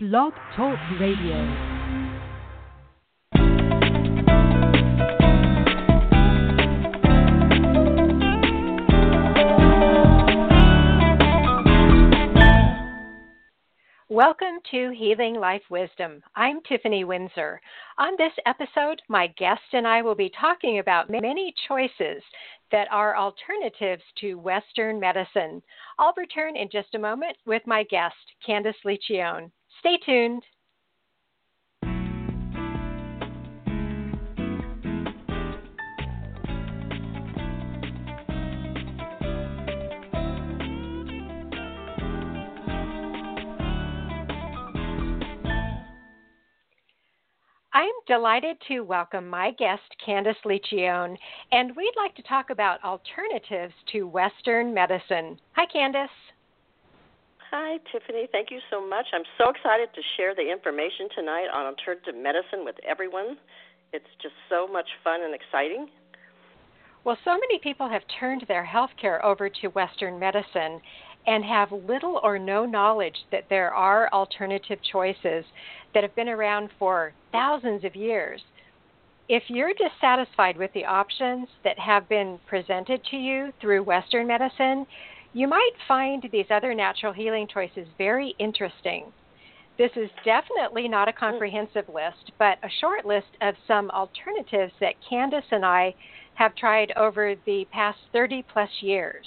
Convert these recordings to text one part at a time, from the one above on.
Blog Talk Radio. Welcome to Healing Life Wisdom. I'm Tiffany Windsor. On this episode, my guest and I will be talking about many choices that are alternatives to Western medicine. I'll return in just a moment with my guest, Candace Liccione. Stay tuned. I'm delighted to welcome my guest, Candace Liccione, and we'd like to talk about alternatives to Western medicine. Hi, Candace. Hi, Tiffany. Thank you so much. I'm so excited to share the information tonight on alternative medicine with everyone. It's just so much fun and exciting. Well, so many people have turned their healthcare over to Western medicine and have little or no knowledge that there are alternative choices that have been around for thousands of years. If you're dissatisfied with the options that have been presented to you through Western medicine, you might find these other natural healing choices very interesting. This is definitely not a comprehensive list, but a short list of some alternatives that Candace and I have tried over the past 30-plus years.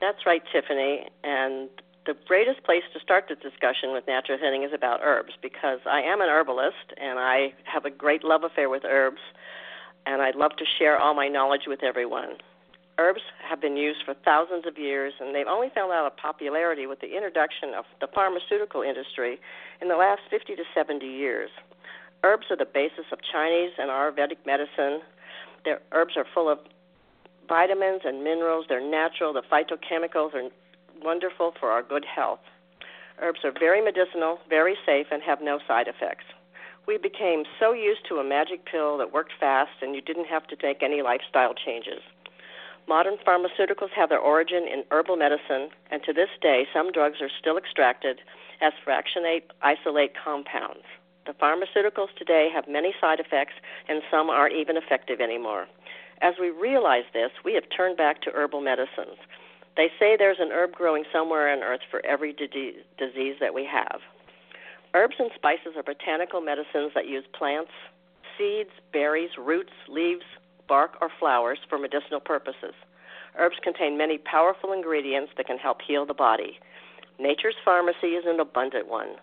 That's right, Tiffany, and the greatest place to start the discussion with natural healing is about herbs, because I am an herbalist, and I have a great love affair with herbs, and I'd love to share all my knowledge with everyone. Herbs have been used for thousands of years, and they've only found out of popularity with the introduction of the pharmaceutical industry in the last 50 to 70 years. Herbs are the basis of Chinese and Ayurvedic medicine. Their herbs are full of vitamins and minerals. They're natural. The phytochemicals are wonderful for our good health. Herbs are very medicinal, very safe, and have no side effects. We became so used to a magic pill that worked fast, and you didn't have to make any lifestyle changes. Modern pharmaceuticals have their origin in herbal medicine, and to this day, some drugs are still extracted as fractionate, isolate compounds. The pharmaceuticals today have many side effects, and some aren't even effective anymore. As we realize this, we have turned back to herbal medicines. They say there's an herb growing somewhere on earth for every disease that we have. Herbs and spices are botanical medicines that use plants, seeds, berries, roots, leaves, bark, or flowers for medicinal purposes. Herbs contain many powerful ingredients that can help heal the body. Nature's pharmacy is an abundant one.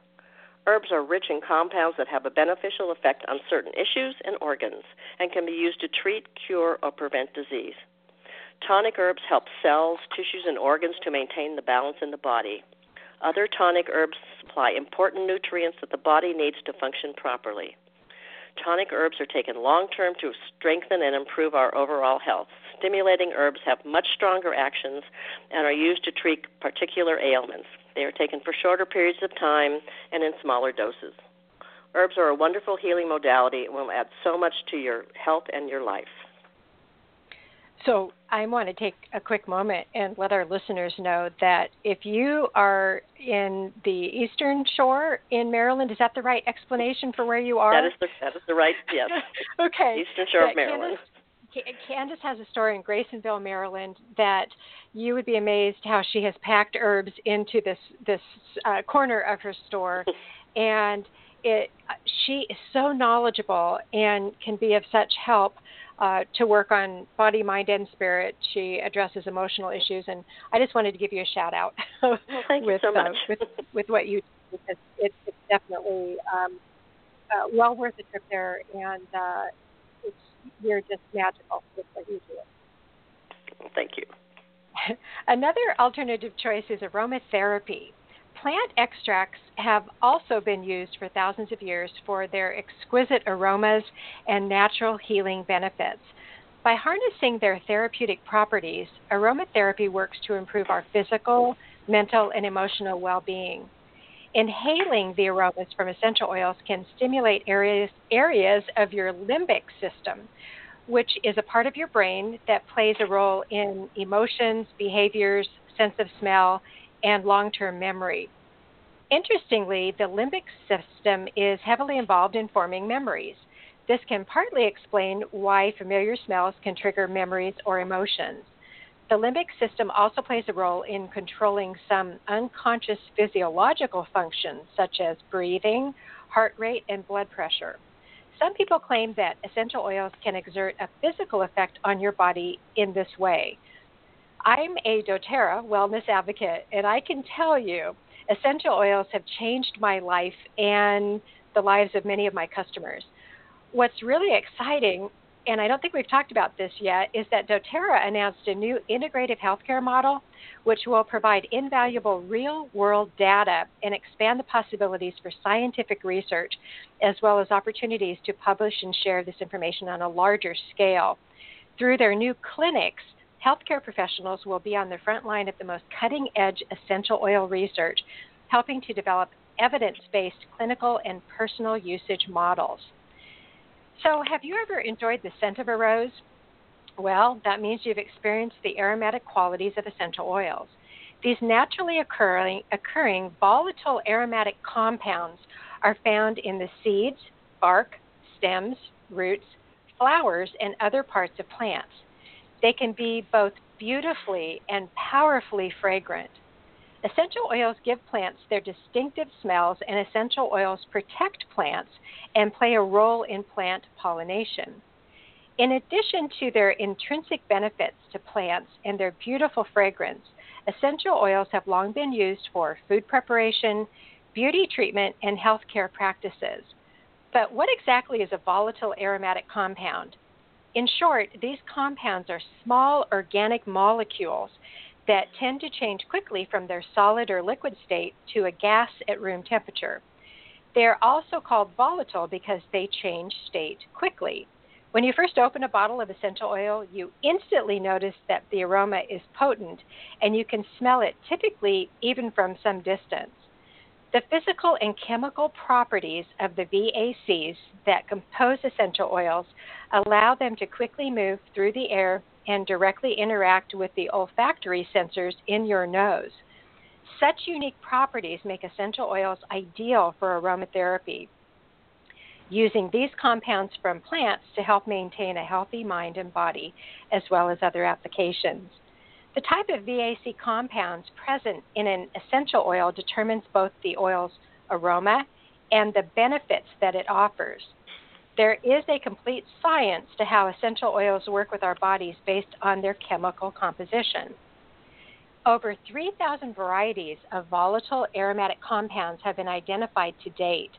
Herbs are rich in compounds that have a beneficial effect on certain issues and organs and can be used to treat, cure, or prevent disease. Tonic herbs help cells, tissues, and organs to maintain the balance in the body. Other tonic herbs supply important nutrients that the body needs to function properly. Tonic herbs are taken long-term to strengthen and improve our overall health. Stimulating herbs have much stronger actions and are used to treat particular ailments. They are taken for shorter periods of time and in smaller doses. Herbs are a wonderful healing modality and will add so much to your health and your life. So I want to take a quick moment and let our listeners know that if you are in the Eastern Shore in Maryland, is that the right explanation for where you are? That is the right, yes. Okay. Eastern Shore of Maryland. Candace has a store in Graysonville, Maryland, that you would be amazed how she has packed herbs into this corner of her store. And she is so knowledgeable and can be of such help to work on body, mind, and spirit. She addresses emotional issues. And I just wanted to give you a shout-out. Well, thank you so much. with what you do, because it's definitely well worth a trip there. And you're just magical with what you do. Thank you. Another alternative choice is aromatherapy. Plant extracts have also been used for thousands of years for their exquisite aromas and natural healing benefits. By harnessing their therapeutic properties, aromatherapy works to improve our physical, mental, and emotional well-being. Inhaling the aromas from essential oils can stimulate areas of your limbic system, which is a part of your brain that plays a role in emotions, behaviors, sense of smell, and long-term memory. Interestingly, the limbic system is heavily involved in forming memories. This can partly explain why familiar smells can trigger memories or emotions. The limbic system also plays a role in controlling some unconscious physiological functions, such as breathing, heart rate, and blood pressure. Some people claim that essential oils can exert a physical effect on your body in this way. I'm a doTERRA wellness advocate, and I can tell you essential oils have changed my life and the lives of many of my customers. What's really exciting, and I don't think we've talked about this yet, is that doTERRA announced a new integrative healthcare model, which will provide invaluable real-world data and expand the possibilities for scientific research, as well as opportunities to publish and share this information on a larger scale. Through their new clinics, healthcare professionals will be on the front line of the most cutting-edge essential oil research, helping to develop evidence-based clinical and personal usage models. So have you ever enjoyed the scent of a rose? Well, that means you've experienced the aromatic qualities of essential oils. These naturally occurring volatile aromatic compounds are found in the seeds, bark, stems, roots, flowers, and other parts of plants. They can be both beautifully and powerfully fragrant. Essential oils give plants their distinctive smells, and essential oils protect plants and play a role in plant pollination. In addition to their intrinsic benefits to plants and their beautiful fragrance, essential oils have long been used for food preparation, beauty treatment, and healthcare practices. But what exactly is a volatile aromatic compound? In short, these compounds are small organic molecules that tend to change quickly from their solid or liquid state to a gas at room temperature. They are also called volatile because they change state quickly. When you first open a bottle of essential oil, you instantly notice that the aroma is potent, and you can smell it typically even from some distance. The physical and chemical properties of the VACs that compose essential oils allow them to quickly move through the air and directly interact with the olfactory sensors in your nose. Such unique properties make essential oils ideal for aromatherapy, using these compounds from plants to help maintain a healthy mind and body, as well as other applications. The type of VAC compounds present in an essential oil determines both the oil's aroma and the benefits that it offers. There is a complete science to how essential oils work with our bodies based on their chemical composition. Over 3,000 varieties of volatile aromatic compounds have been identified to date.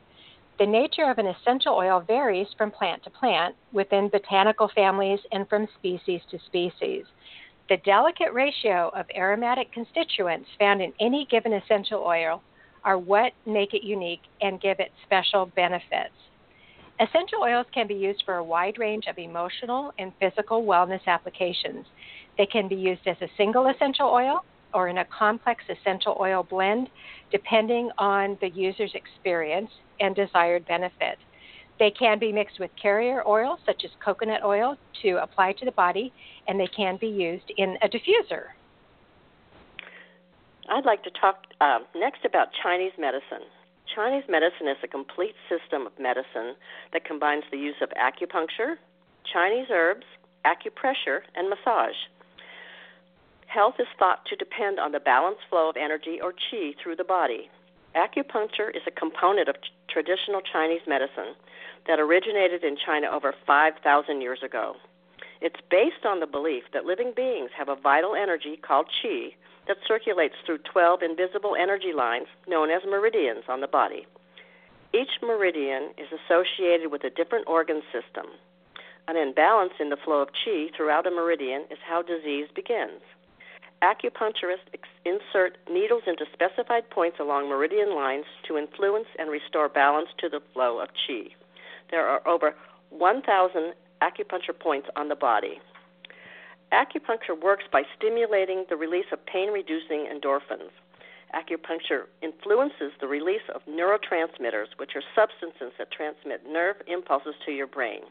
The nature of an essential oil varies from plant to plant, within botanical families, and from species to species. The delicate ratio of aromatic constituents found in any given essential oil are what make it unique and give it special benefits. Essential oils can be used for a wide range of emotional and physical wellness applications. They can be used as a single essential oil or in a complex essential oil blend, depending on the user's experience and desired benefit. They can be mixed with carrier oil, such as coconut oil, to apply to the body, and they can be used in a diffuser. I'd like to talk next about Chinese medicine. Chinese medicine is a complete system of medicine that combines the use of acupuncture, Chinese herbs, acupressure, and massage. Health is thought to depend on the balanced flow of energy or qi through the body. Acupuncture is a component of traditional Chinese medicine that originated in China over 5,000 years ago. It's based on the belief that living beings have a vital energy called qi that circulates through 12 invisible energy lines known as meridians on the body. Each meridian is associated with a different organ system. An imbalance in the flow of qi throughout a meridian is how disease begins. Acupuncturists insert needles into specified points along meridian lines to influence and restore balance to the flow of qi. There are over 1,000 acupuncture points on the body. Acupuncture works by stimulating the release of pain-reducing endorphins. Acupuncture influences the release of neurotransmitters, which are substances that transmit nerve impulses to your brain.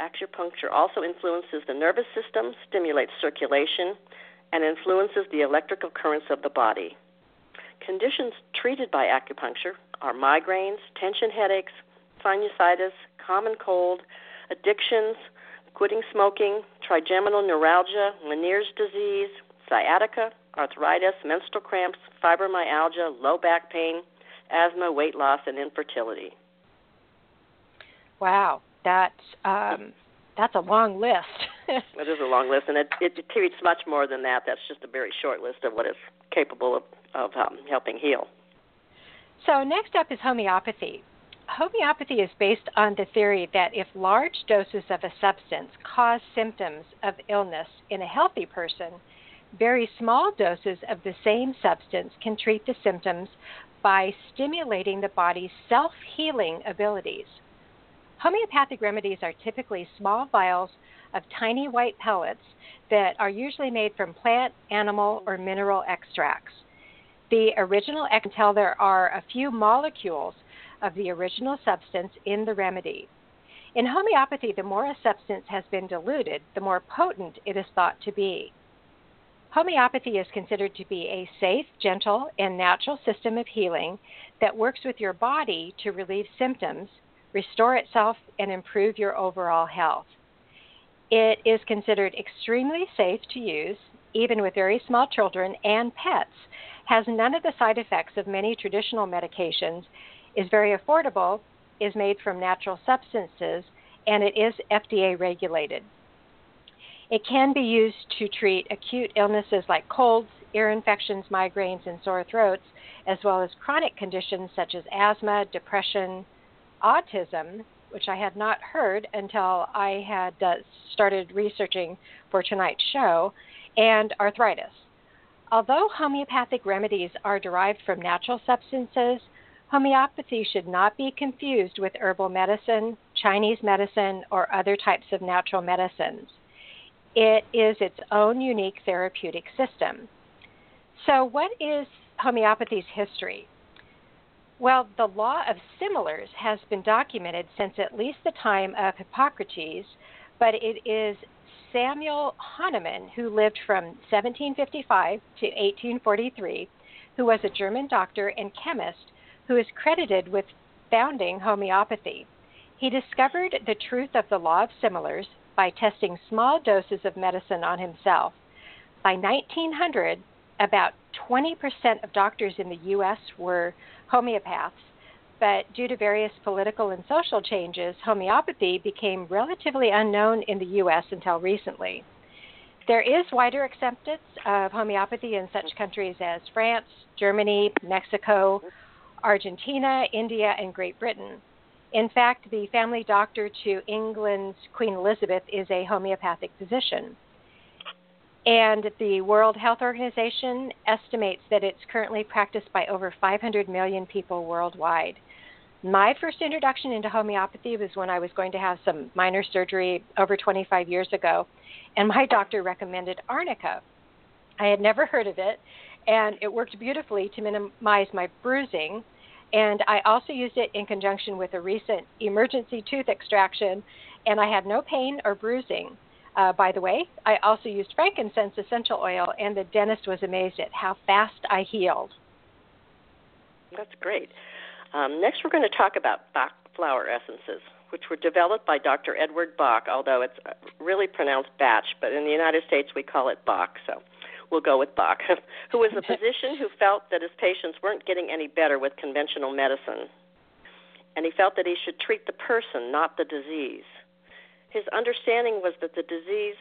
Acupuncture also influences the nervous system, stimulates circulation, and influences the electrical currents of the body. Conditions treated by acupuncture are migraines, tension headaches, sinusitis, common cold, addictions, quitting smoking, trigeminal neuralgia, Meniere's disease, sciatica, arthritis, menstrual cramps, fibromyalgia, low back pain, asthma, weight loss, and infertility. Wow, that's a long list. It is a long list, and it treats much more than that. That's just a very short list of what it's capable of helping heal. So next up is homeopathy. Homeopathy is based on the theory that if large doses of a substance cause symptoms of illness in a healthy person, very small doses of the same substance can treat the symptoms by stimulating the body's self-healing abilities. Homeopathic remedies are typically small vials of tiny white pellets that are usually made from plant, animal, or mineral extracts. The original until there are a few molecules of the original substance in the remedy. In homeopathy, the more a substance has been diluted, the more potent it is thought to be. Homeopathy is considered to be a safe, gentle, and natural system of healing that works with your body to relieve symptoms, restore itself, and improve your overall health. It is considered extremely safe to use, even with very small children and pets, has none of the side effects of many traditional medications, is very affordable, is made from natural substances, and it is FDA regulated. It can be used to treat acute illnesses like colds, ear infections, migraines, and sore throats, as well as chronic conditions such as asthma, depression, autism, which I had not heard until I had started researching for tonight's show, and arthritis. Although homeopathic remedies are derived from natural substances, homeopathy should not be confused with herbal medicine, Chinese medicine, or other types of natural medicines. It is its own unique therapeutic system. So what is homeopathy's history? Well, the law of similars has been documented since at least the time of Hippocrates, but it is Samuel Hahnemann, who lived from 1755 to 1843, who was a German doctor and chemist who is credited with founding homeopathy. He discovered the truth of the law of similars by testing small doses of medicine on himself. By 1900, about 20% of doctors in the U.S. were homeopaths, but due to various political and social changes, homeopathy became relatively unknown in the U.S. until recently. There is wider acceptance of homeopathy in such countries as France, Germany, Mexico, Argentina, India, and Great Britain. In fact, the family doctor to England's Queen Elizabeth is a homeopathic physician. And the World Health Organization estimates that it's currently practiced by over 500 million people worldwide. My first introduction into homeopathy was when I was going to have some minor surgery over 25 years ago, and my doctor recommended arnica. I had never heard of it, and it worked beautifully to minimize my bruising. And I also used it in conjunction with a recent emergency tooth extraction, and I had no pain or bruising. By the way, I also used frankincense essential oil, and the dentist was amazed at how fast I healed. That's great. Next, we're going to talk about Bach flower essences, which were developed by Dr. Edward Bach, although it's really pronounced Bach, but in the United States we call it Bach, so we'll go with Bach, who was a physician who felt that his patients weren't getting any better with conventional medicine, and he felt that he should treat the person, not the disease. His understanding was that the disease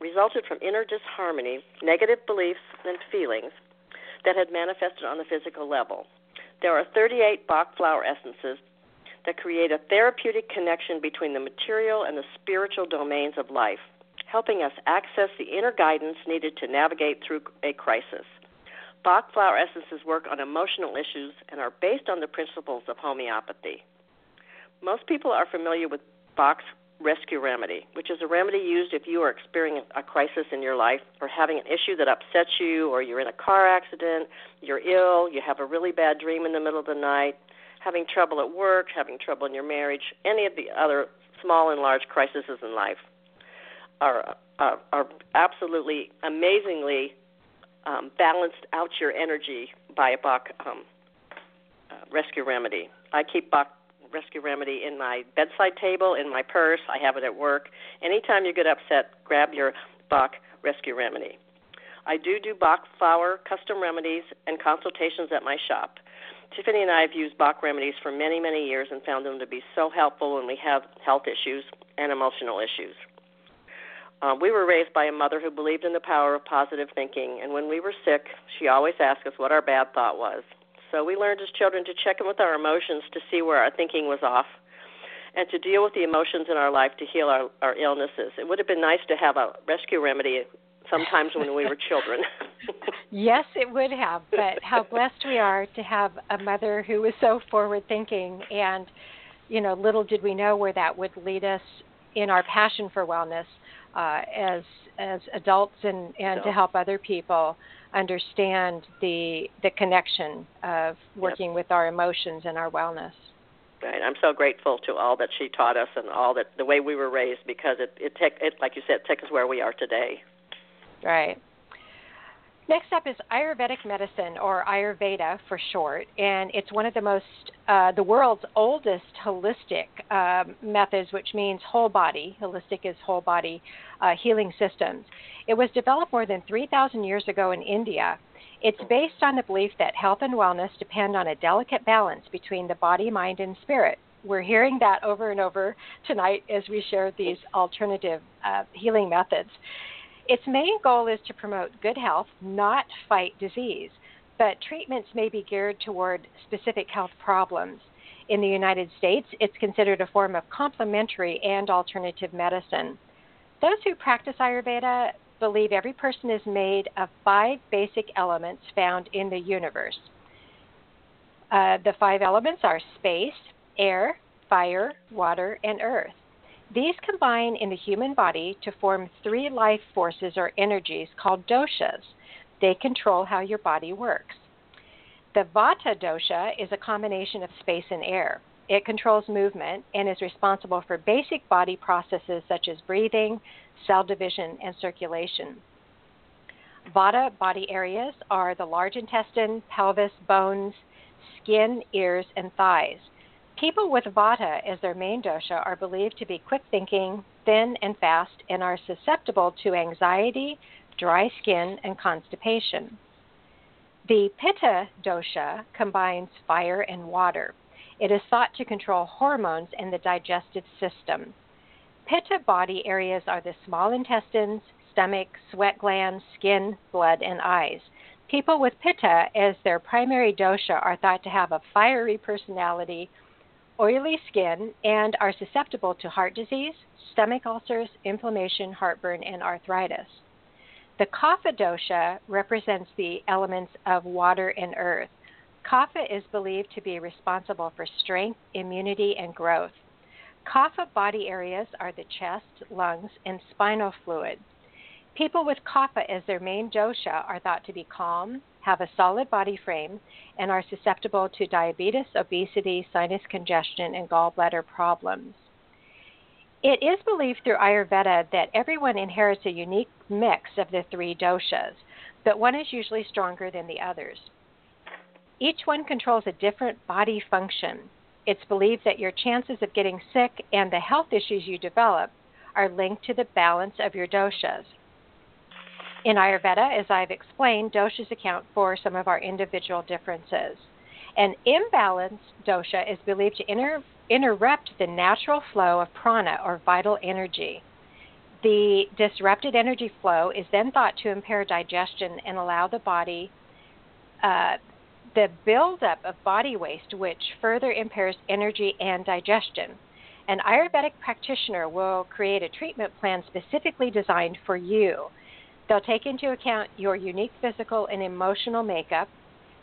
resulted from inner disharmony, negative beliefs and feelings that had manifested on the physical level. There are 38 Bach flower essences that create a therapeutic connection between the material and the spiritual domains of life, helping us access the inner guidance needed to navigate through a crisis. Bach flower essences work on emotional issues and are based on the principles of homeopathy. Most people are familiar with Bach's Rescue Remedy, which is a remedy used if you are experiencing a crisis in your life or having an issue that upsets you, or you're in a car accident, you're ill, you have a really bad dream in the middle of the night, having trouble at work, having trouble in your marriage, any of the other small and large crises in life are absolutely amazingly balanced out your energy buy a Bach rescue remedy. I keep Bach rescue remedy in my bedside table, in my purse. I have it at work. Anytime you get upset, grab your Bach rescue remedy. I do Bach flower custom remedies and consultations at my shop. Tiffany and I have used Bach remedies for many, many years and found them to be so helpful when we have health issues and emotional issues. We were raised by a mother who believed in the power of positive thinking, and when we were sick, she always asked us what our bad thought was. So we learned as children to check in with our emotions to see where our thinking was off and to deal with the emotions in our life to heal our illnesses. It would have been nice to have a rescue remedy sometimes when we were children. Yes, it would have, but how blessed we are to have a mother who was so forward-thinking, and, you know, little did we know where that would lead us in our passion for wellness as adults and to help other people understand the connection of working with our emotions and our wellness. Right. I'm so grateful to all that she taught us and all that the way we were raised, because it like you said, it takes us where we are today. Right. Next up is Ayurvedic medicine, or Ayurveda for short, and it's one of the most, the world's oldest holistic methods, which means whole body. Holistic is whole body healing systems. It was developed more than 3,000 years ago in India. It's based on the belief that health and wellness depend on a delicate balance between the body, mind, and spirit. We're hearing that over and over tonight as we share these alternative healing methods. Its main goal is to promote good health, not fight disease, but treatments may be geared toward specific health problems. In the United States, it's considered a form of complementary and alternative medicine. Those who practice Ayurveda believe every person is made of 5 basic elements found in the universe. The 5 elements are space, air, fire, water, and earth. These combine in the human body to form 3 life forces or energies called doshas. They control how your body works. The Vata dosha is a combination of space and air. It controls movement and is responsible for basic body processes such as breathing, cell division, and circulation. Vata body areas are the large intestine, pelvis, bones, skin, ears, and thighs. People with Vata as their main dosha are believed to be quick-thinking, thin and fast, and are susceptible to anxiety, dry skin, and constipation. The Pitta dosha combines fire and water. It is thought to control hormones and the digestive system. Pitta body areas are the small intestines, stomach, sweat glands, skin, blood, and eyes. People with Pitta as their primary dosha are thought to have a fiery personality, oily skin, and are susceptible to heart disease, stomach ulcers, inflammation, heartburn, and arthritis. The Kapha dosha represents the elements of water and earth. Kapha is believed to be responsible for strength, immunity, and growth. Kapha body areas are the chest, lungs, and spinal fluid. People with Kapha as their main dosha are thought to be calm, have a solid body frame, and are susceptible to diabetes, obesity, sinus congestion, and gallbladder problems. It is believed through Ayurveda that everyone inherits a unique mix of the 3 doshas, but one is usually stronger than the others. Each one controls a different body function. It's believed that your chances of getting sick and the health issues you develop are linked to the balance of your doshas. In Ayurveda, as I've explained, doshas account for some of our individual differences. An imbalanced dosha is believed to interrupt the natural flow of prana, or vital energy. The disrupted energy flow is then thought to impair digestion and allow the body the buildup of body waste, which further impairs energy and digestion. An Ayurvedic practitioner will create a treatment plan specifically designed for you. They'll take into account your unique physical and emotional makeup,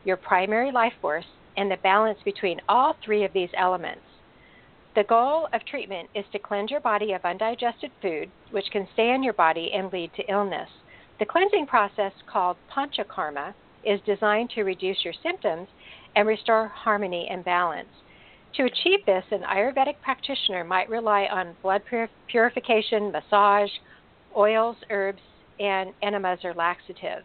your primary life force, and the balance between all 3 of these elements. The goal of treatment is to cleanse your body of undigested food, which can stay in your body and lead to illness. The cleansing process, called panchakarma, is designed to reduce your symptoms and restore harmony and balance. To achieve this, an Ayurvedic practitioner might rely on blood purification, massage, oils, herbs, and enemas or laxatives.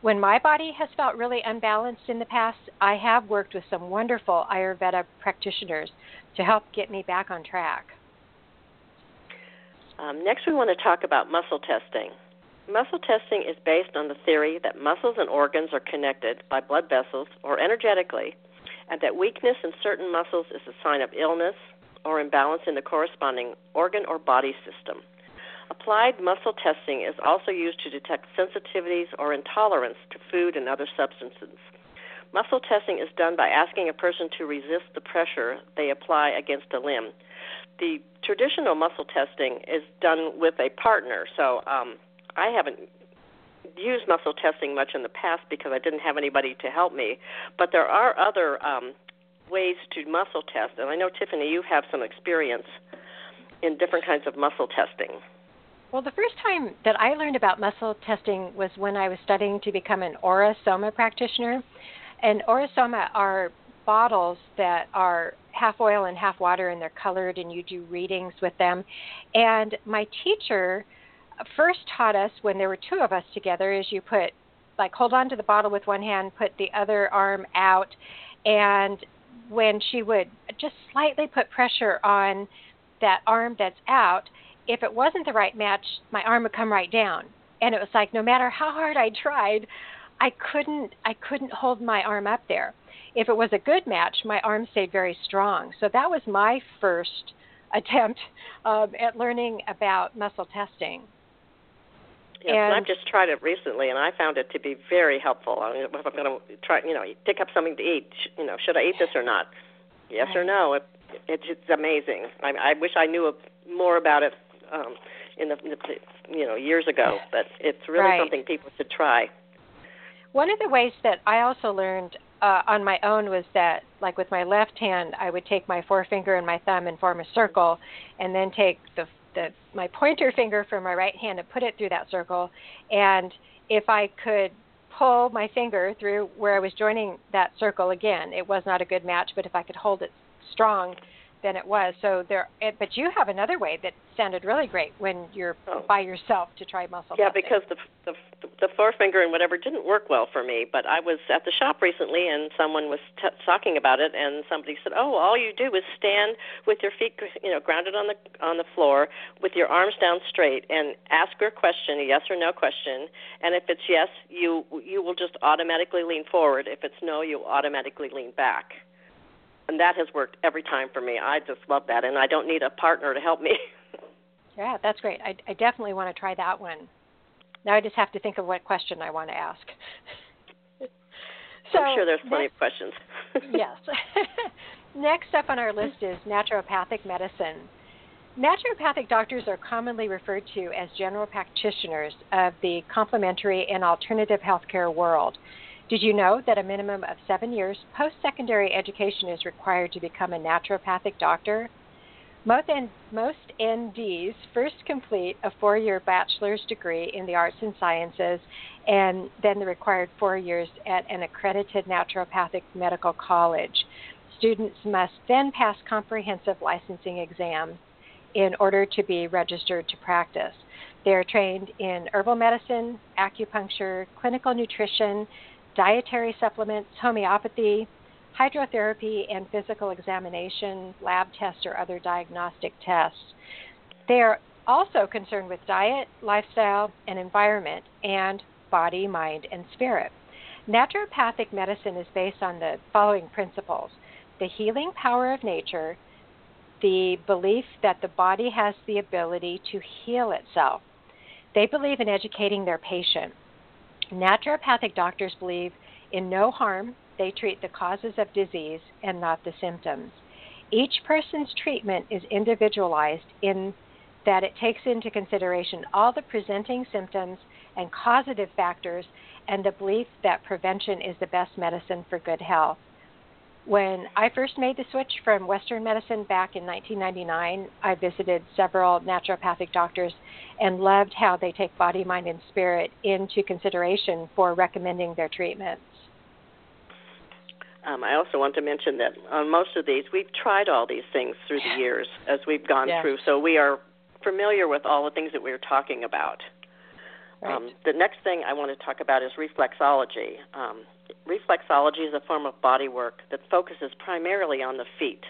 When my body has felt really unbalanced in the past, I have worked with some wonderful Ayurveda practitioners to help get me back on track. Next, we want to talk about muscle testing. Muscle testing is based on the theory that muscles and organs are connected by blood vessels or energetically, and that weakness in certain muscles is a sign of illness or imbalance in the corresponding organ or body system. Applied muscle testing is also used to detect sensitivities or intolerance to food and other substances. Muscle testing is done by asking a person to resist the pressure they apply against a limb. The traditional muscle testing is done with a partner, so I haven't used muscle testing much in the past because I didn't have anybody to help me, but there are other ways to muscle test, and I know, Tiffany, you have some experience in different kinds of muscle testing. Well, the first time that I learned about muscle testing was when I was studying to become an Aura Soma practitioner. And Aura Soma are bottles that are half oil and half water, and they're colored, and you do readings with them. And my teacher first taught us, when there were two of us together, is you put, like, hold on to the bottle with one hand, put the other arm out, and when she would just slightly put pressure on that arm that's out, if it wasn't the right match, my arm would come right down. And it was like, no matter how hard I tried, I couldn't hold my arm up there. If it was a good match, my arm stayed very strong. So that was my first attempt at learning about muscle testing. Yes, and I've just tried it recently, and I found it to be very helpful. I mean, if I'm going to try, you pick up something to eat, should I eat this or not? Yes or no? It's amazing. I wish I knew more about it in the years ago, but it's really something people should try. One of the ways that I also learned on my own was that, like, with my left hand, I would take my forefinger and my thumb and form a circle, and then take my pointer finger from my right hand and put it through that circle. And if I could pull my finger through where I was joining that circle, again, it was not a good match, but if I could hold it strong, then it was. So but you have another way that sounded really great when you're by yourself to try muscle testing. Yeah, because the forefinger and whatever didn't work well for me, but I was at the shop recently and someone was talking about it, and somebody said, all you do is stand with your feet grounded on the floor with your arms down straight and ask her a question, a yes or no question, and if it's yes, you will just automatically lean forward. If it's no, you automatically lean back. And that has worked every time for me. I just love that, and I don't need a partner to help me. Yeah, that's great. I definitely want to try that one. Now I just have to think of what question I want to ask. So I'm sure there's plenty of questions. Yes. Next up on our list is naturopathic medicine. Naturopathic doctors are commonly referred to as general practitioners of the complementary and alternative healthcare world. Did you know that a minimum of 7 years post-secondary education is required to become a naturopathic doctor? Most NDs first complete a 4-year bachelor's degree in the arts and sciences, and then the required 4 years at an accredited naturopathic medical college. Students must then pass comprehensive licensing exams in order to be registered to practice. They are trained in herbal medicine, acupuncture, clinical nutrition, dietary supplements, homeopathy, hydrotherapy, and physical examination, lab tests, or other diagnostic tests. They are also concerned with diet, lifestyle, and environment, and body, mind, and spirit. Naturopathic medicine is based on the following principles: the healing power of nature, the belief that the body has the ability to heal itself. They believe in educating their patient. Naturopathic doctors believe in no harm. They treat the causes of disease and not the symptoms. Each person's treatment is individualized in that it takes into consideration all the presenting symptoms and causative factors, and the belief that prevention is the best medicine for good health. When I first made the switch from Western medicine back in 1999, I visited several naturopathic doctors and loved how they take body, mind, and spirit into consideration for recommending their treatments. I also want to mention that on most of these, we've tried all these things through the years as we've gone through, so we are familiar with all the things that we're talking about. Right. The next thing I want to talk about is reflexology. Reflexology is a form of body work that focuses primarily on the feet.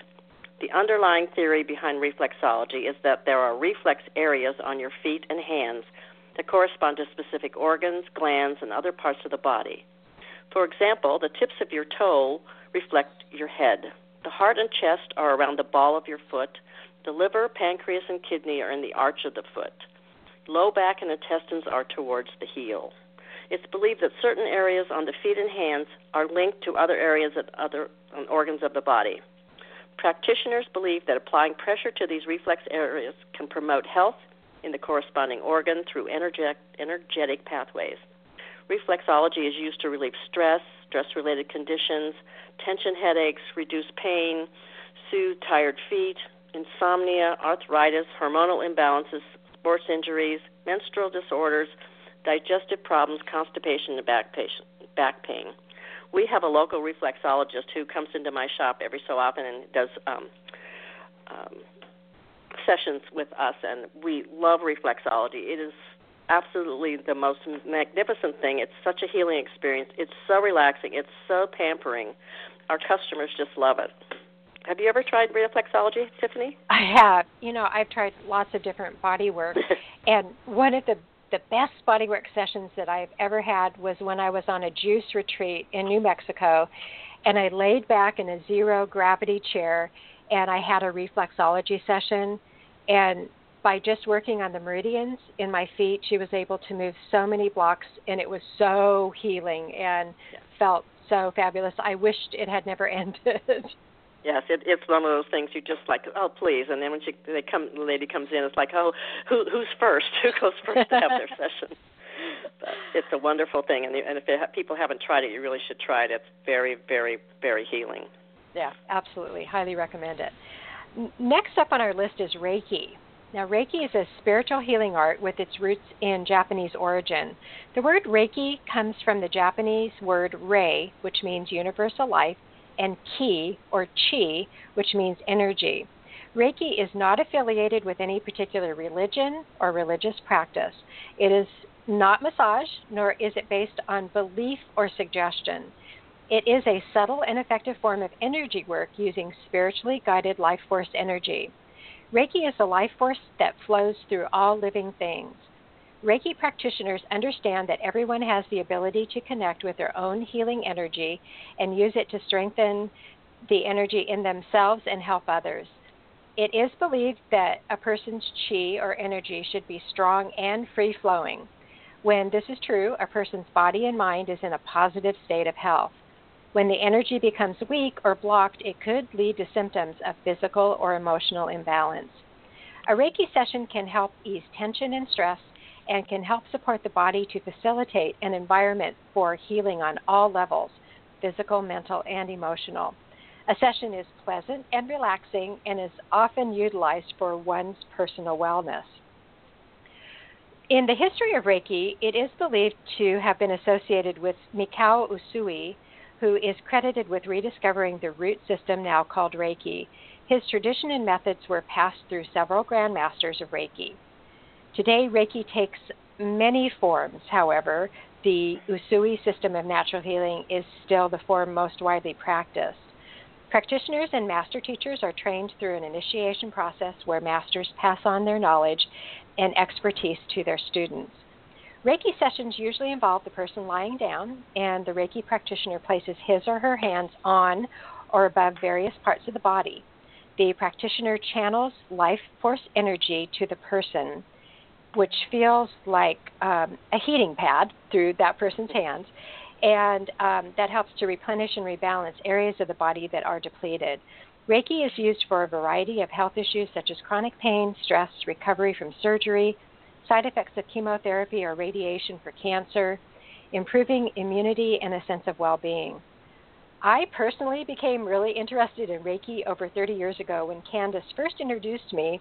The underlying theory behind reflexology is that there are reflex areas on your feet and hands that correspond to specific organs, glands, and other parts of the body. For example, the tips of your toe reflect your head. The heart and chest are around the ball of your foot. The liver, pancreas, and kidney are in the arch of the foot. Low back and intestines are towards the heel. It's believed that certain areas on the feet and hands are linked to other areas of other organs of the body. Practitioners believe that applying pressure to these reflex areas can promote health in the corresponding organ through energetic pathways. Reflexology is used to relieve stress, stress-related conditions, tension headaches, reduce pain, soothe tired feet, insomnia, arthritis, hormonal imbalances, sports injuries, menstrual disorders, digestive problems, constipation, and back pain. We have a local reflexologist who comes into my shop every so often and does sessions with us, and we love reflexology. It is absolutely the most magnificent thing. It's such a healing experience. It's so relaxing. It's so pampering. Our customers just love it. Have you ever tried reflexology, Tiffany? I have. You know, I've tried lots of different body work, and one of the best bodywork sessions that I've ever had was when I was on a juice retreat in New Mexico, and I laid back in a zero-gravity chair, and I had a reflexology session. And by just working on the meridians in my feet, she was able to move so many blocks, and it was so healing and felt so fabulous. I wished it had never ended. Yes, it's one of those things you just like, oh, please. And then when the lady comes in, it's like, oh, who's first? Who goes first to have their session? But it's a wonderful thing. And if people haven't tried it, you really should try it. It's very, very, very healing. Yeah, absolutely. Highly recommend it. Next up on our list is Reiki. Now, Reiki is a spiritual healing art with its roots in Japanese origin. The word Reiki comes from the Japanese word rei, which means universal life, and ki, or chi, which means energy. Reiki is not affiliated with any particular religion or religious practice. It is not massage, nor is it based on belief or suggestion. It is a subtle and effective form of energy work using spiritually guided life force energy. Reiki is a life force that flows through all living things. Reiki practitioners understand that everyone has the ability to connect with their own healing energy and use it to strengthen the energy in themselves and help others. It is believed that a person's chi or energy should be strong and free-flowing. When this is true, a person's body and mind is in a positive state of health. When the energy becomes weak or blocked, it could lead to symptoms of physical or emotional imbalance. A Reiki session can help ease tension and stress, and can help support the body to facilitate an environment for healing on all levels, physical, mental, and emotional. A session is pleasant and relaxing and is often utilized for one's personal wellness. In the history of Reiki, it is believed to have been associated with Mikao Usui, who is credited with rediscovering the root system now called Reiki. His tradition and methods were passed through several grandmasters of Reiki. Today, Reiki takes many forms. However, the Usui system of natural healing is still the form most widely practiced. Practitioners and master teachers are trained through an initiation process where masters pass on their knowledge and expertise to their students. Reiki sessions usually involve the person lying down, and the Reiki practitioner places his or her hands on or above various parts of the body. The practitioner channels life force energy to the person, which feels like a heating pad through that person's hands, and that helps to replenish and rebalance areas of the body that are depleted. Reiki is used for a variety of health issues such as chronic pain, stress, recovery from surgery, side effects of chemotherapy or radiation for cancer, improving immunity, and a sense of well-being. I personally became really interested in Reiki over 30 years ago when Candace first introduced me,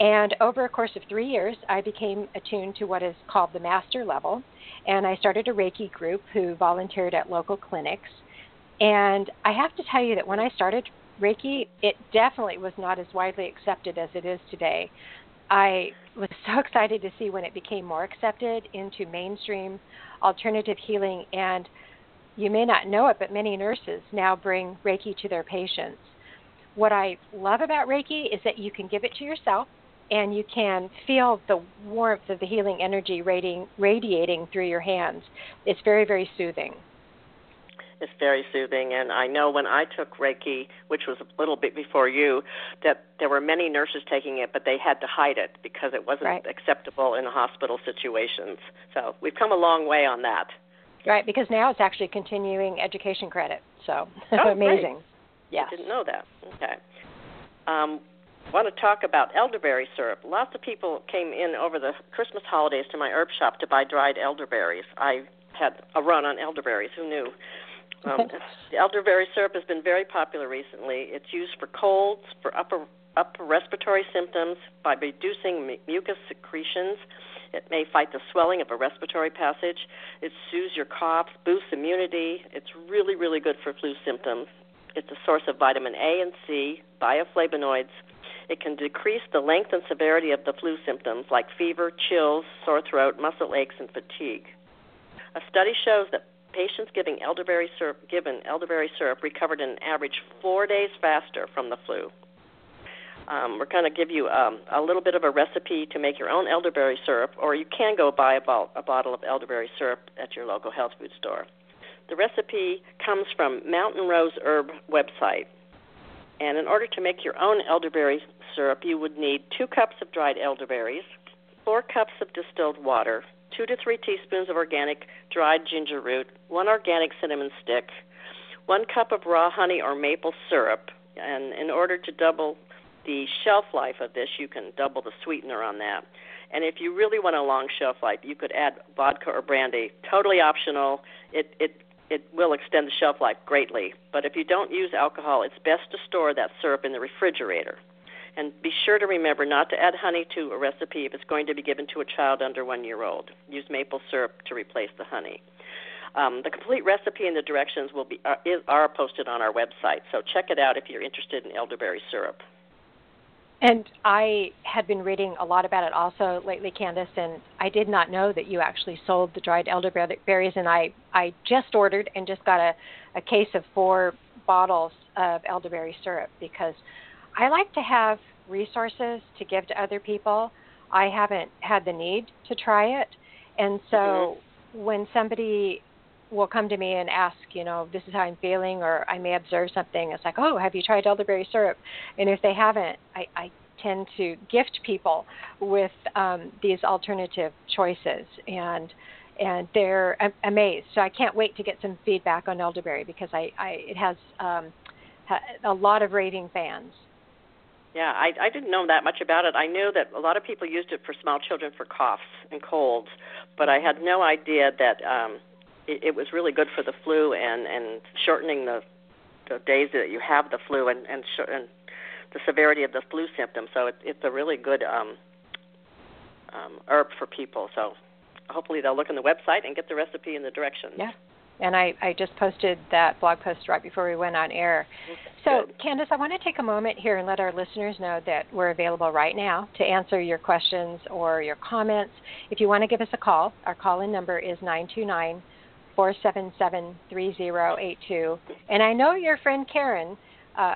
and over a course of 3 years, I became attuned to what is called the master level, and I started a Reiki group who volunteered at local clinics, and I have to tell you that when I started Reiki, it definitely was not as widely accepted as it is today. I was so excited to see when it became more accepted into mainstream alternative healing. And you may not know it, but many nurses now bring Reiki to their patients. What I love about Reiki is that you can give it to yourself, and you can feel the warmth of the healing energy radiating through your hands. It's very, very soothing. It's very soothing, and I know when I took Reiki, which was a little bit before you, that there were many nurses taking it, but they had to hide it because it wasn't acceptable in hospital situations. So we've come a long way on that. Right, because now it's actually continuing education credit, so amazing. Great. Yes. I didn't know that. Okay. I want to talk about elderberry syrup. Lots of people came in over the Christmas holidays to my herb shop to buy dried elderberries. I had a run on elderberries. Who knew? Elderberry syrup has been very popular recently. It's used for colds, for upper respiratory symptoms, by reducing mucus secretions. It may fight the swelling of a respiratory passage. It soothes your cough, boosts immunity. It's really, really good for flu symptoms. It's a source of vitamin A and C, bioflavonoids. It can decrease the length and severity of the flu symptoms like fever, chills, sore throat, muscle aches, and fatigue. A study shows that patients given elderberry syrup recovered an average 4 days faster from the flu. We're going to give you a little bit of a recipe to make your own elderberry syrup, or you can go buy a bottle of elderberry syrup at your local health food store. The recipe comes from Mountain Rose Herb website. And in order to make your own elderberry syrup, you would need 2 cups of dried elderberries, 4 cups of distilled water, 2 to 3 teaspoons of organic dried ginger root, 1 organic cinnamon stick, 1 cup of raw honey or maple syrup. And in order to double the shelf life of this, you can double the sweetener on that. And if you really want a long shelf life, you could add vodka or brandy. Totally optional. It will extend the shelf life greatly. But if you don't use alcohol, it's best to store that syrup in the refrigerator. And be sure to remember not to add honey to a recipe if it's going to be given to a child under 1 year old. Use maple syrup to replace the honey. The complete recipe and the directions are posted on our website, so check it out if you're interested in elderberry syrup. And I had been reading a lot about it also lately, Candace, and I did not know that you actually sold the dried elderberries, and I just ordered and just got a case of 4 bottles of elderberry syrup because I like to have resources to give to other people. I haven't had the need to try it, and so when somebody will come to me and ask, you know, this is how I'm feeling, or I may observe something. It's like, oh, have you tried elderberry syrup? And if they haven't, I tend to gift people with these alternative choices, and they're amazed. So I can't wait to get some feedback on elderberry because it has a lot of raving fans. Yeah, I didn't know that much about it. I knew that a lot of people used it for small children for coughs and colds, but I had no idea that it was really good for the flu and shortening the days that you have the flu and the severity of the flu symptoms. So it's a really good herb for people. So hopefully they'll look on the website and get the recipe and the directions. Yeah, and I just posted that blog post right before we went on air. So, good. Candace, I want to take a moment here and let our listeners know that we're available right now to answer your questions or your comments. If you want to give us a call, our call-in number is 929 477-3082. And I know your friend Karen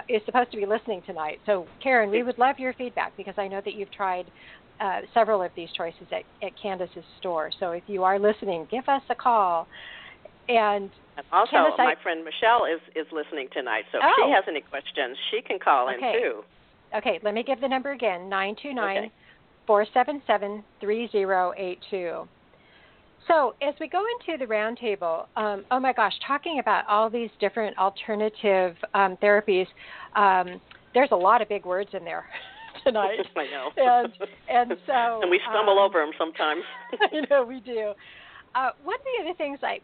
is supposed to be listening tonight. So, Karen, we would love your feedback because I know that you've tried several of these choices at Candace's store. So if you are listening, give us a call. And also, Candace, my friend Michelle is listening tonight. So if she has any questions, she can call in too. Okay, let me give the number again, 929-477-3082. So as we go into the roundtable, oh my gosh, talking about all these different alternative therapies, there's a lot of big words in there tonight. I know. And so. And we stumble over them sometimes. I know we do. One of the other things I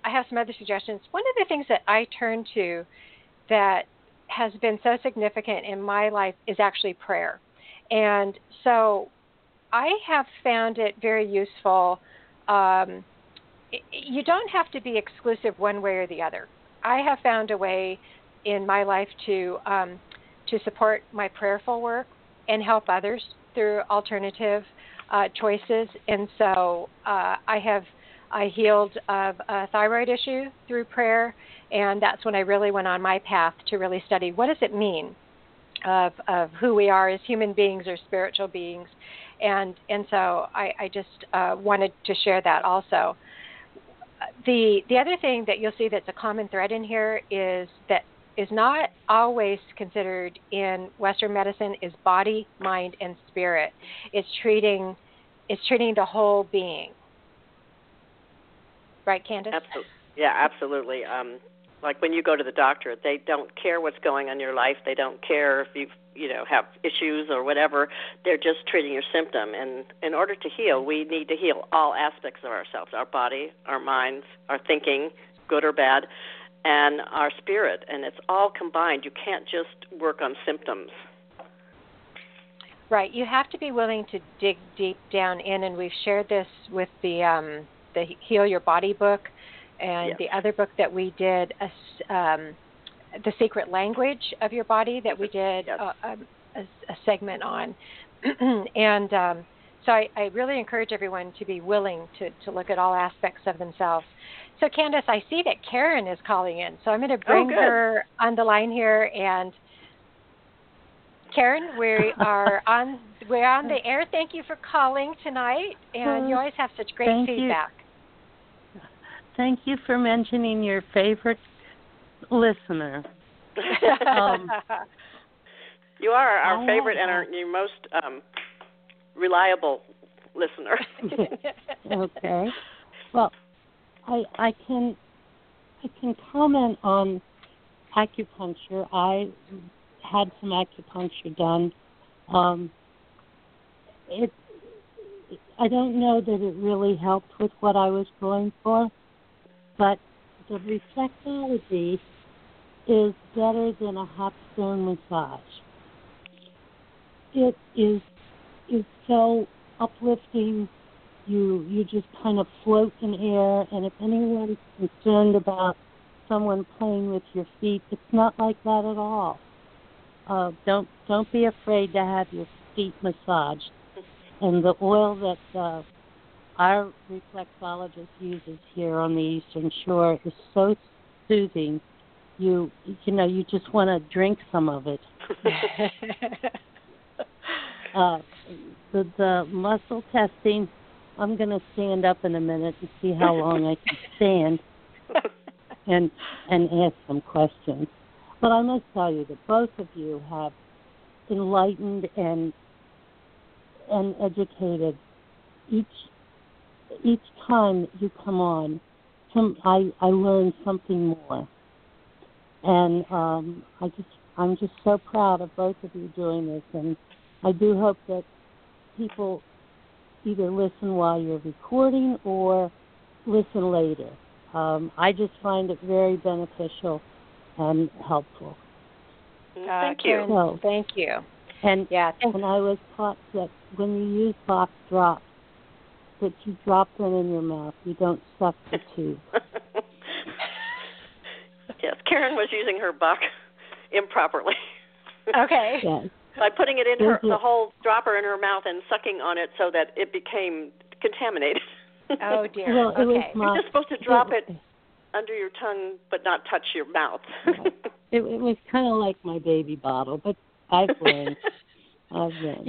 have some other suggestions. One of the things that I turn to that has been so significant in my life is actually prayer, and so I have found it very useful. You don't have to be exclusive one way or the other. I have found a way in my life to support my prayerful work and help others through alternative choices. And so I healed of a thyroid issue through prayer, and that's when I really went on my path to really study what does it mean of who we are as human beings or spiritual beings. And so I just wanted to share that also. The other thing that you'll see that's a common thread in here is that is not always considered in Western medicine is body, mind, and spirit. It's treating the whole being. Right, Candace? Absolutely. Yeah, absolutely. Like when you go to the doctor, they don't care what's going on in your life. They don't care if you have issues or whatever. They're just treating your symptom. And in order to heal, we need to heal all aspects of ourselves, our body, our minds, our thinking, good or bad, and our spirit. And it's all combined. You can't just work on symptoms. Right. You have to be willing to dig deep down in, and we've shared this with the Heal Your Body book and yes. The other book that we did, The Secret Language of Your Body, that we did yes. a segment on. And so I really encourage everyone to be willing to look at all aspects of themselves. So, Candace, I see that Karen is calling in, so I'm going to bring her on the line here. And, Karen, we're on the air. Thank you for calling tonight, and you always have such great feedback. Thank you for mentioning your favorite listener. You are our favorite and your most reliable listener. Okay. Well, I can comment on acupuncture. I had some acupuncture done. I don't know that it really helped with what I was going for, but the reflexology is better than a hot stone massage. It is so uplifting. You just kind of float in air, and if anyone's concerned about someone playing with your feet, it's not like that at all. Don't be afraid to have your feet massaged. And the oil that our reflexologist uses here on the Eastern Shore is so soothing. You just want to drink some of it. The muscle testing, I'm going to stand up in a minute and see how long I can stand and ask some questions. But I must tell you that both of you have enlightened and educated each time you come on. I learn something more, and I'm just so proud of both of you doing this. And I do hope that people either listen while you're recording or listen later. I just find it very beneficial and helpful. Thank you. So, thank you. And yeah, when I was taught that when you use box drops, that you drop them in your mouth. You don't suck the tube. Yes, Karen was using her buck improperly. Okay. Yes. By putting it in the whole dropper in her mouth and sucking on it so that it became contaminated. Oh, dear. Well, okay. You're just supposed to drop it under your tongue, but not touch your mouth. It was kind of like my baby bottle, but I've learned. However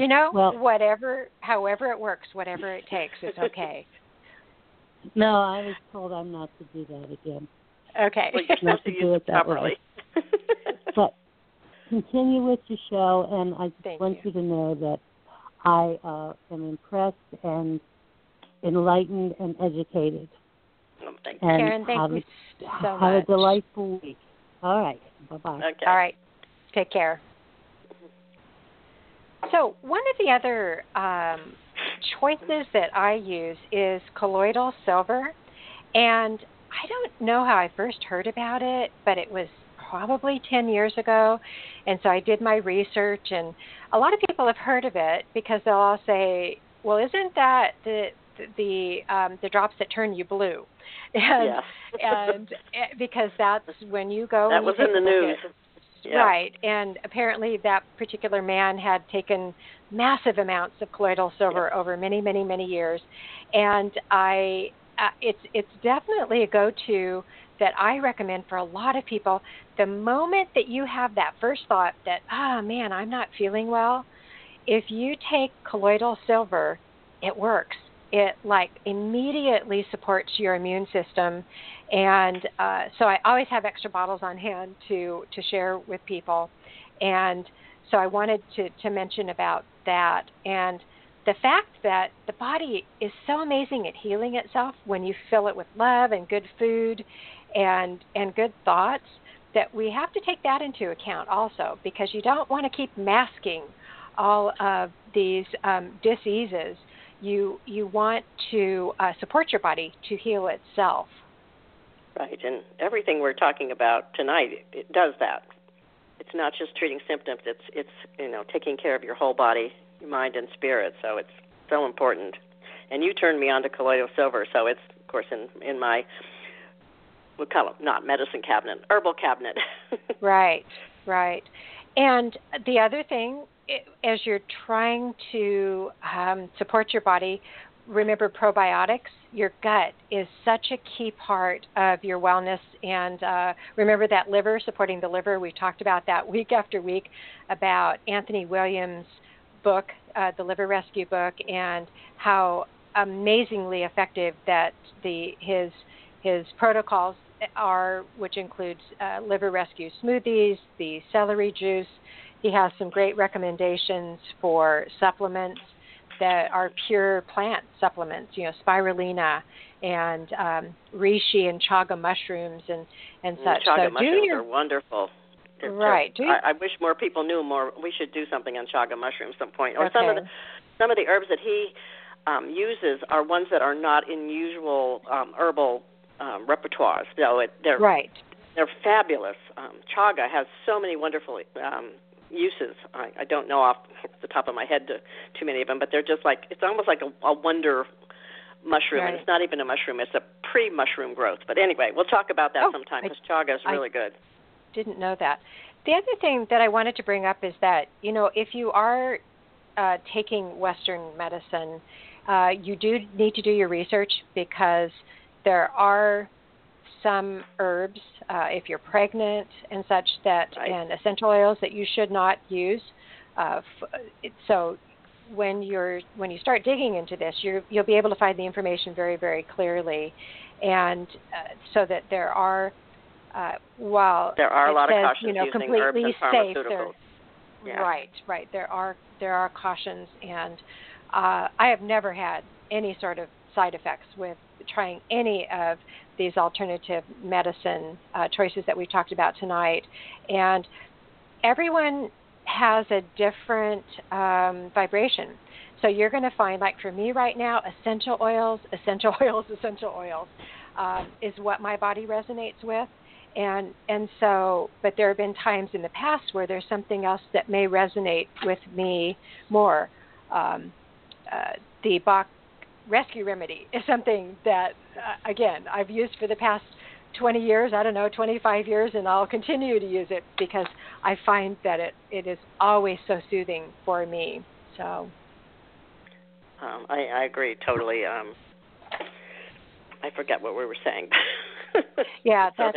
it works, whatever it takes, it's okay. No, I was told I'm not to do that again. Okay. Well, you're not to do it that properly. Way. But continue with your show, and I just want you to know that I am impressed and enlightened and educated. Thank you. And Karen, thank you so much. Have a delightful week. All right. Bye-bye. Okay. All right. Take care. So one of the other choices that I use is colloidal silver. And I don't know how I first heard about it, but it was probably 10 years ago. And so I did my research. And a lot of people have heard of it because they'll all say, well, isn't that the drops that turn you blue, and because that's when you go. That was in the news. Yep. Right. And apparently that particular man had taken massive amounts of colloidal silver over many, many, many years. And it's definitely a go-to that I recommend for a lot of people. The moment that you have that first thought that, oh, man, I'm not feeling well, if you take colloidal silver, it works. It, like, immediately supports your immune system. And so I always have extra bottles on hand to share with people. And so I wanted to mention about that. And the fact that the body is so amazing at healing itself when you fill it with love and good food and good thoughts, that we have to take that into account also, because you don't want to keep masking all of these diseases. You want to support your body to heal itself. Right, and everything we're talking about tonight, it does that. It's not just treating symptoms. It's taking care of your whole body, your mind, and spirit. So it's so important. And you turned me on to colloidal silver, so it's, of course, in my, we'll call it not medicine cabinet, herbal cabinet. Right. And the other thing, as you're trying to support your body, remember probiotics. Your gut is such a key part of your wellness. And remember that liver, supporting the liver. We've talked about that week after week about Anthony Williams' book, the Liver Rescue book, and how amazingly effective that his protocols are, which includes Liver Rescue smoothies, the celery juice. He has some great recommendations for supplements that are pure plant supplements, spirulina and reishi and chaga mushrooms and such. Chaga mushrooms are wonderful. Right. I wish more people knew more. We should do something on chaga mushrooms at some point. Or some of the herbs that he uses are ones that are not in usual herbal repertoires. So they're fabulous. Chaga has so many wonderful uses. I don't know off the top of my head too many of them, but they're just like, it's almost like a wonder mushroom, and it's not even a mushroom, it's a pre-mushroom growth. But anyway, we'll talk about that sometime, because chaga is really good. Didn't know that. The other thing that I wanted to bring up is that, if you are taking Western medicine, you do need to do your research, because there are some herbs, if you're pregnant and such, and essential oils that you should not use. So when you start digging into this, you'll be able to find the information very, very clearly, and so that there are, there are a lot of cautions using herbs and pharmaceuticals. Right. There are cautions, and I have never had any sort of side effects with trying any of these alternative medicine choices that we talked about tonight. And everyone has a different vibration. So you're going to find, like for me right now, essential oils is what my body resonates with. And so, but there have been times in the past where there's something else that may resonate with me more. The Bach Rescue Remedy is something that, again, I've used for the past 20 years, 25 years, and I'll continue to use it because I find that it is always so soothing for me. So, I agree totally. I forget what we were saying. Yeah, that's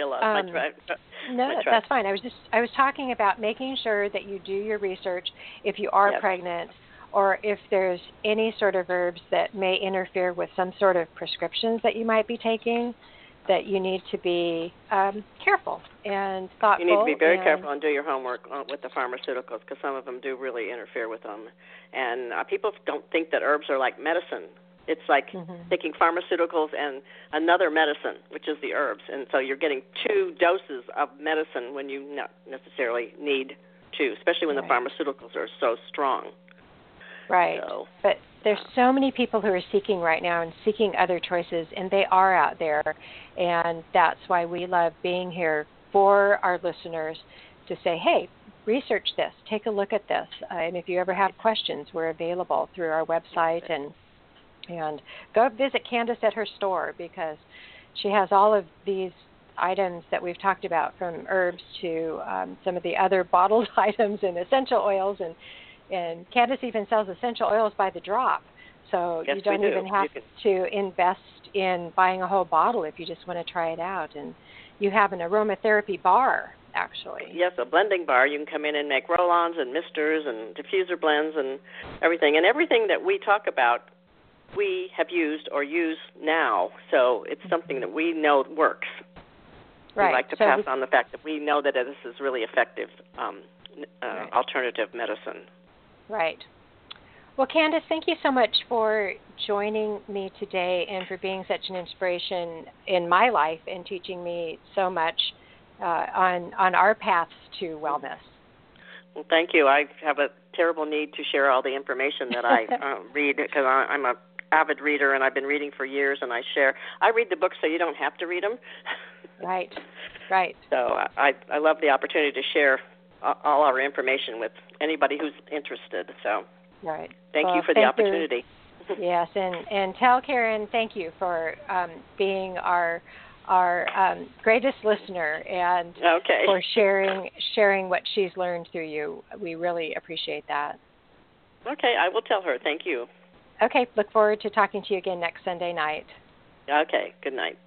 that's fine. I was talking about making sure that you do your research if you are pregnant, or if there's any sort of herbs that may interfere with some sort of prescriptions that you might be taking, that you need to be careful and thoughtful. You need to be very careful and do your homework with the pharmaceuticals, because some of them do really interfere with them. And people don't think that herbs are like medicine. It's like taking pharmaceuticals and another medicine, which is the herbs. And so you're getting two doses of medicine when you not necessarily need two, especially when the pharmaceuticals are so strong. Right. So, but there's so many people who are seeking right now and seeking other choices, and they are out there. And that's why we love being here for our listeners to say, hey, research this, take a look at this. And if you ever have questions, we're available through our website. And go visit Candace at her store, because she has all of these items that we've talked about, from herbs to some of the other bottled items and essential oils. And Candace even sells essential oils by the drop. So yes, you don't even have to invest in buying a whole bottle if you just want to try it out. And you have an aromatherapy bar, actually. Yes, a blending bar. You can come in and make roll-ons and misters and diffuser blends and everything. And everything that we talk about, we have used or use now. So it's something that we know works. Right. We like to pass on the fact that we know that this is really effective alternative medicine. Right. Well, Candace, thank you so much for joining me today and for being such an inspiration in my life and teaching me so much on our paths to wellness. Well, thank you. I have a terrible need to share all the information that I read, because I'm an avid reader and I've been reading for years, and I share. I read the books so you don't have to read them. Right, right. So I love the opportunity to share all our information with anybody who's interested, so... Right. Thank you for the opportunity. Yes, and tell Karen thank you for being our greatest listener and for sharing what she's learned through you. We really appreciate that. Okay, I will tell her. Thank you. Okay, look forward to talking to you again next Sunday night. Okay, good night.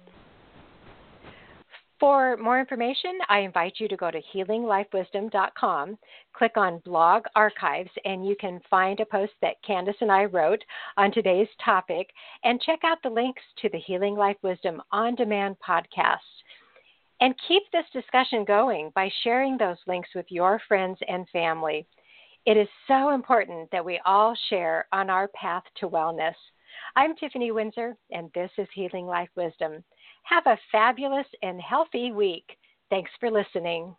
For more information, I invite you to go to healinglifewisdom.com, click on Blog Archives, and you can find a post that Candace and I wrote on today's topic, and check out the links to the Healing Life Wisdom On Demand podcast. And keep this discussion going by sharing those links with your friends and family. It is so important that we all share on our path to wellness. I'm Tiffany Windsor, and this is Healing Life Wisdom. Have a fabulous and healthy week. Thanks for listening.